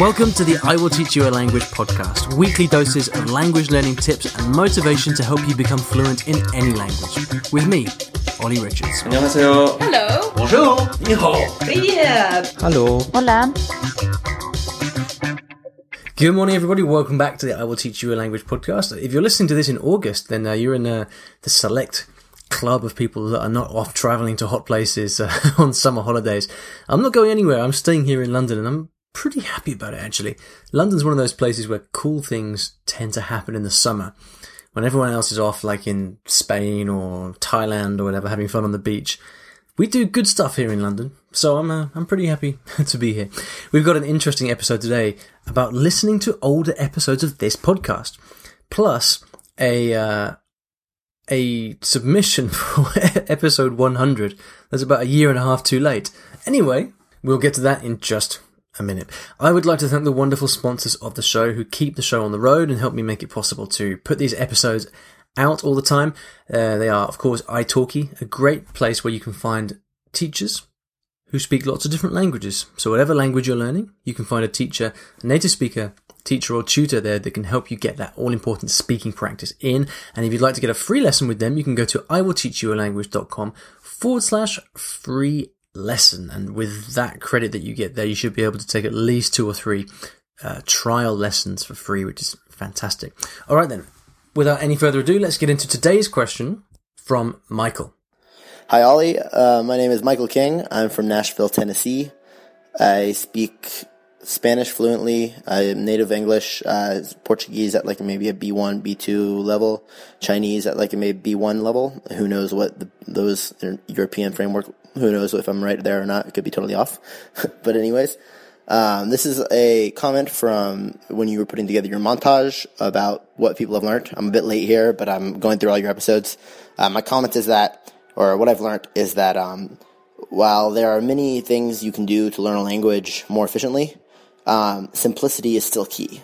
Welcome to the I Will Teach You a Language podcast, weekly doses of language learning tips and motivation to help you become fluent in any language. With me, Ollie Richards. 안녕하세요. Hello. Bonjour. Ni hao. Yeah. Hello. Hola. Good morning, everybody. Welcome back to the I Will Teach You a Language podcast. If you're listening to this in August, then you're in the select club of people that are not off travelling to hot places on summer holidays. I'm not going anywhere. I'm staying here in London, and I'm pretty happy about it, actually. London's one of those places where cool things tend to happen in the summer, when everyone else is off, like in Spain or Thailand or whatever, having fun on the beach. We do good stuff here in London, so I'm pretty happy to be here. We've got an interesting episode today about listening to older episodes of this podcast, plus a submission for episode 100. That's about a year and a half too late. Anyway, we'll get to that in just a minute. I would like to thank the wonderful sponsors of the show who keep the show on the road and help me make it possible to put these episodes out all the time. They are, of course, iTalki, a great place where you can find teachers who speak lots of different languages. So whatever language you're learning, you can find a teacher, a native speaker, teacher or tutor there that can help you get that all-important speaking practice in. And if you'd like to get a free lesson with them, you can go to iwillteachyoualanguage.com/free lesson, and with that credit that you get there, you should be able to take at least 2 or 3 trial lessons for free, which is fantastic. All right then, without any further ado, let's get into today's question from Michael. Hi Ollie, my name is Michael King. I'm from Nashville, Tennessee. I speak Spanish fluently. I am native English, Portuguese at like maybe a B1, B2 level, Chinese at like maybe B1 level. Who knows what those European framework, who knows if I'm right there or not. It could be totally off. But anyways, this is a comment from when you were putting together your montage about what people have learned. I'm a bit late here, but I'm going through all your episodes. My comment is that, or what I've learned is that while there are many things you can do to learn a language more efficiently, simplicity is still key.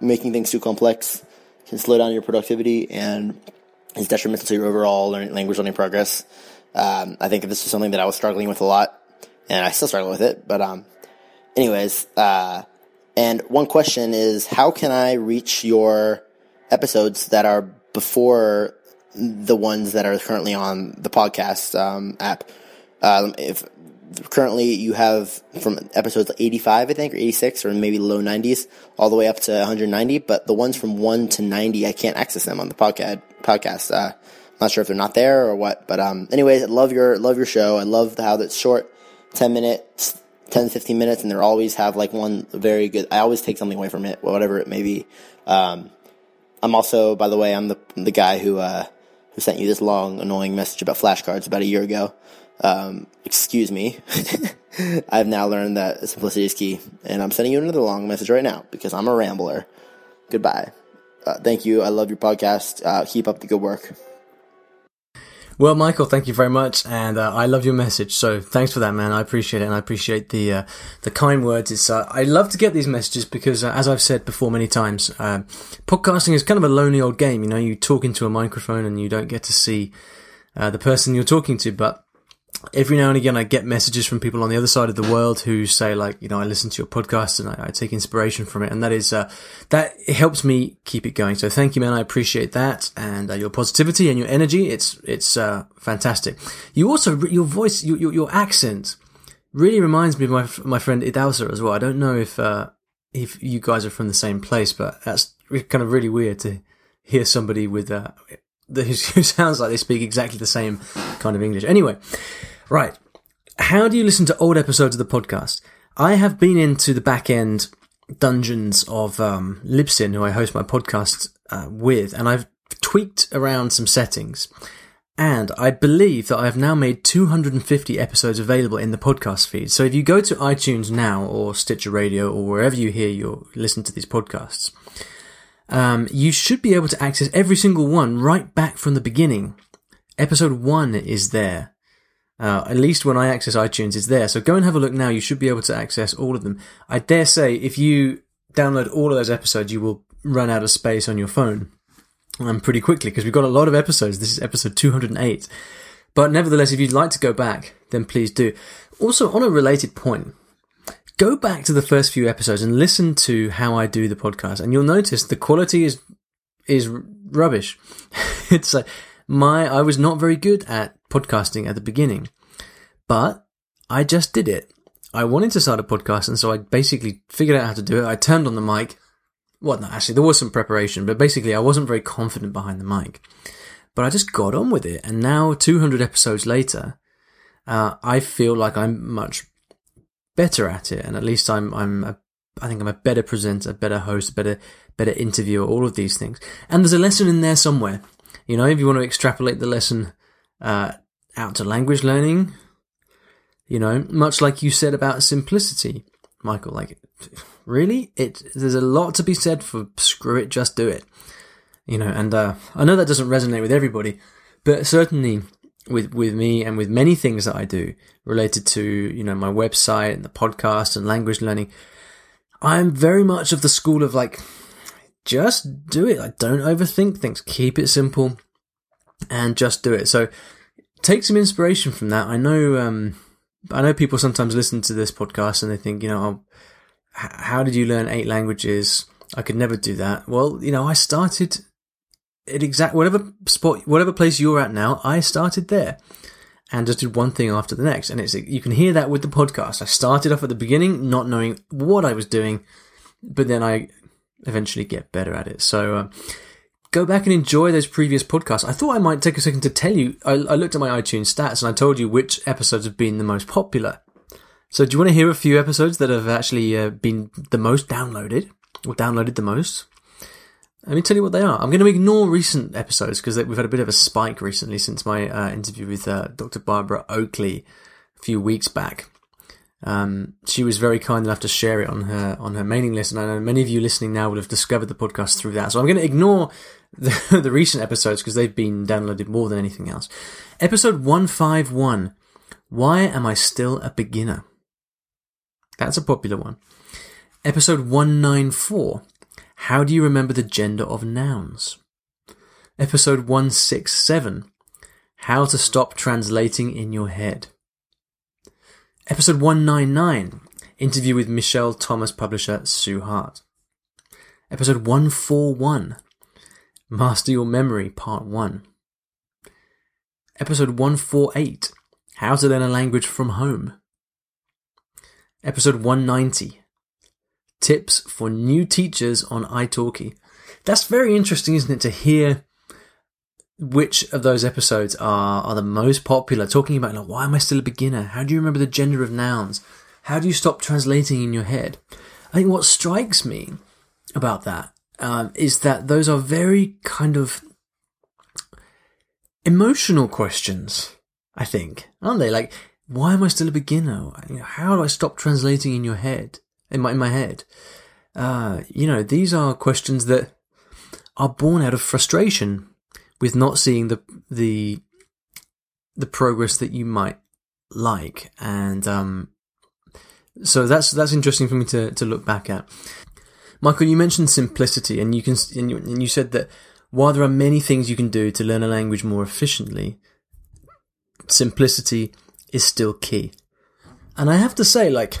Making things too complex can slow down your productivity and is detrimental to your overall language learning progress. I think this was something that I was struggling with a lot, and I still struggle with it. But and one question is, how can I reach your episodes that are before the ones that are currently on the podcast app? If currently you have from episodes 85, I think, or 86, or maybe low 90s, all the way up to 190. But the ones from 1 to 90, I can't access them on the podcast. I'm not sure if they're not there or what. But anyways, I love your show. I love how that's short, 10 minutes, 10, 15 minutes, and they always have like one very good – I always take something away from it, whatever it may be. I'm also, by the way, I'm the guy who sent you this long, annoying message about flashcards about a year ago. Excuse me. I've now learned that simplicity is key, and I'm sending you another long message right now because I'm a rambler. Goodbye. Thank you. I love your podcast. Keep up the good work. Well, Michael, thank you very much, and I love your message. So thanks for that, man. I appreciate it, and I appreciate the kind words. It's I love to get these messages because, as I've said before many times, podcasting is kind of a lonely old game. You know, you talk into a microphone and you don't get to see the person you're talking to, but every now and again, I get messages from people on the other side of the world who say, like, you know, I listen to your podcast and I take inspiration from it. And that is, that helps me keep it going. So thank you, man. I appreciate that. And your positivity and your energy. It's fantastic. You also, your voice, your accent really reminds me of my friend Idausa as well. I don't know if you guys are from the same place, but that's kind of really weird to hear somebody with, who sounds like they speak exactly the same kind of English. Anyway, right. How do you listen to old episodes of the podcast? I have been into the back-end dungeons of Libsyn, who I host my podcast with, and I've tweaked around some settings. And I believe that I have now made 250 episodes available in the podcast feed. So if you go to iTunes now or Stitcher Radio or wherever you hear your listen to these podcasts, you should be able to access every single one right back from the beginning. Episode 1 is there. At least when I access iTunes, it's there. So go and have a look now. You should be able to access all of them. I dare say if you download all of those episodes, you will run out of space on your phone pretty quickly because we've got a lot of episodes. This is episode 208. But nevertheless, if you'd like to go back, then please do. Also, on a related point, Go back to the first few episodes and listen to how I do the podcast, and you'll notice the quality is rubbish. It's like I was not very good at podcasting at the beginning, but I just did it. I wanted to start a podcast, and so I basically figured out how to do it. I turned on the mic. Well, no, actually, there was some preparation, but basically I wasn't very confident behind the mic. But I just got on with it, and now 200 episodes later, I feel like I'm much better at it, and at least I think I'm a better presenter, better host, better interviewer, all of these things. And there's a lesson in there somewhere. You know, if you want to extrapolate the lesson out to language learning, you know, much like you said about simplicity, Michael, like, really? There's a lot to be said for screw it, just do it. You know, and I know that doesn't resonate with everybody, but certainly with me and with many things that I do related to, you know, my website and the podcast and language learning, I'm very much of the school of like, just do it. Like, don't overthink things. Keep it simple and just do it. So take some inspiration from that. I know people sometimes listen to this podcast and they think, you know, how did you learn 8 languages? I could never do that. Well, you know, I started at whatever place you're at now, I started there and just did one thing after the next. And you can hear that with the podcast. I started off at the beginning, not knowing what I was doing, but then I eventually get better at it. So go back and enjoy those previous podcasts. I thought I might take a second to tell you. I looked at my iTunes stats and I told you which episodes have been the most popular. So do you want to hear a few episodes that have actually been the most downloaded or downloaded the most? Let me tell you what they are. I'm going to ignore recent episodes because we've had a bit of a spike recently since my interview with Dr. Barbara Oakley a few weeks back. She was very kind enough to share it on her mailing list, and I know many of you listening now will have discovered the podcast through that. So I'm going to ignore the recent episodes because they've been downloaded more than anything else. Episode 151, Why Am I Still a Beginner? That's a popular one. Episode 194, How Do You Remember the Gender of Nouns? Episode 167, How to Stop Translating in Your Head. Episode 199, interview with Michelle Thomas publisher Sue Hart. Episode 141, Master Your Memory Part 1. Episode 148, How to Learn a Language from Home. Episode 190, Tips for New Teachers on iTalki. That's very interesting, isn't it, to hear which of those episodes are the most popular, talking about, like, why am I still a beginner? How do you remember the gender of nouns? How do you stop translating in your head? I think what strikes me about that is that those are very kind of emotional questions, I think, aren't they? Like, why am I still a beginner? You know, how do I stop translating in your head, in my head? You know, these are questions that are born out of frustration with not seeing the progress that you might like, and so that's interesting for me to look back at. Michael, you mentioned simplicity, and you said that while there are many things you can do to learn a language more efficiently, simplicity is still key. And I have to say, like,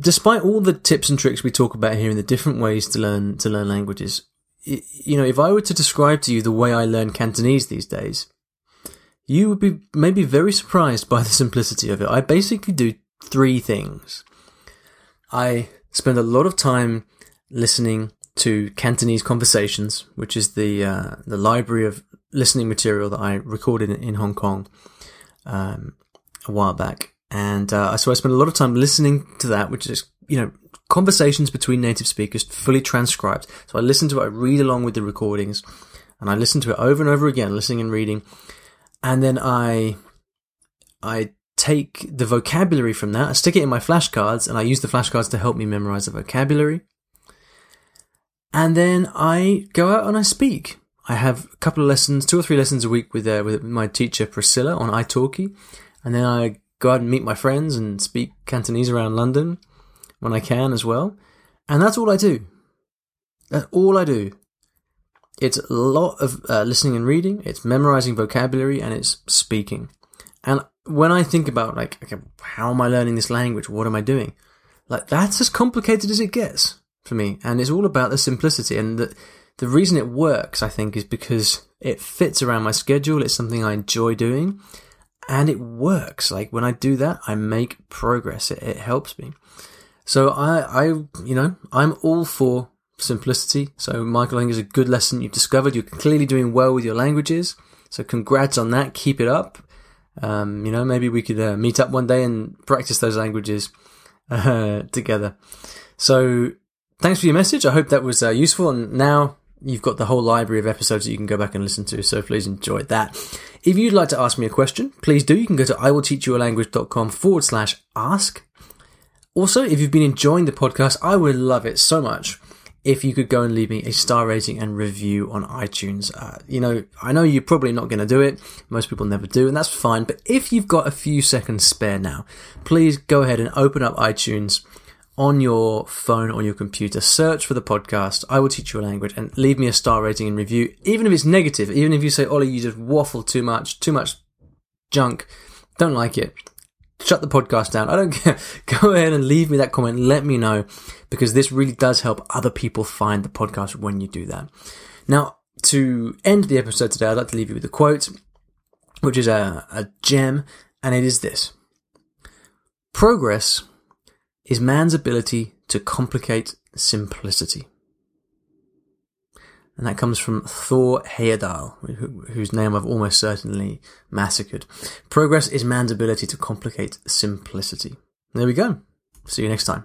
despite all the tips and tricks we talk about here in the different ways to learn languages, you know, if I were to describe to you the way I learn Cantonese these days, you would be maybe very surprised by the simplicity of it. I basically do 3 things. I spend a lot of time listening to Cantonese Conversations, which is the library of listening material that I recorded in Hong Kong a while back, and so I spend a lot of time listening to that, which is, you know, conversations between native speakers fully transcribed. So I listen to it, I read along with the recordings, and I listen to it over and over again, listening and reading. And then I take the vocabulary from that, I stick it in my flashcards, and I use the flashcards to help me memorize the vocabulary. And then I go out and I speak. I have a couple of lessons, 2 or 3 lessons a week with my teacher Priscilla on iTalki. And then I go out and meet my friends and speak Cantonese around London when I can as well. And that's all I do. That's all I do. It's a lot of listening and reading, it's memorizing vocabulary, and it's speaking. And when I think about, like, okay, how am I learning this language? What am I doing? Like, that's as complicated as it gets for me. And it's all about the simplicity. And the reason it works, I think, is because it fits around my schedule. It's something I enjoy doing. And it works. Like, when I do that, I make progress. It helps me. So I'm all for simplicity. So Michael, I think, is a good lesson you've discovered. You're clearly doing well with your languages. So congrats on that. Keep it up. Maybe we could meet up one day and practice those languages together. So thanks for your message. I hope that was useful. And now you've got the whole library of episodes that you can go back and listen to. So please enjoy that. If you'd like to ask me a question, please do. You can go to iwillteachyoualanguage.com/ask. Also, if you've been enjoying the podcast, I would love it so much if you could go and leave me a star rating and review on iTunes. I know you're probably not going to do it. Most people never do, and that's fine. But if you've got a few seconds spare now, please go ahead and open up iTunes on your phone or your computer. Search for the podcast, I Will Teach You a Language, and leave me a star rating and review, even if it's negative. Even if you say, Ollie, you just waffle too much junk, don't like it. Shut the podcast down. I don't care. Go ahead and leave me that comment. Let me know, because this really does help other people find the podcast when you do that. Now, to end the episode today, I'd like to leave you with a quote, which is a gem, and it is this. Progress is man's ability to complicate simplicity. And that comes from Thor Heyerdahl, whose name I've almost certainly massacred. Progress is man's ability to complicate simplicity. There we go. See you next time.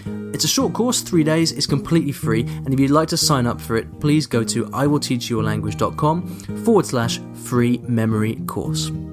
It's a short course, 3 days, it's completely free, and if you'd like to sign up for it, please go to iwillteachyoualanguage.com/free-memory-course.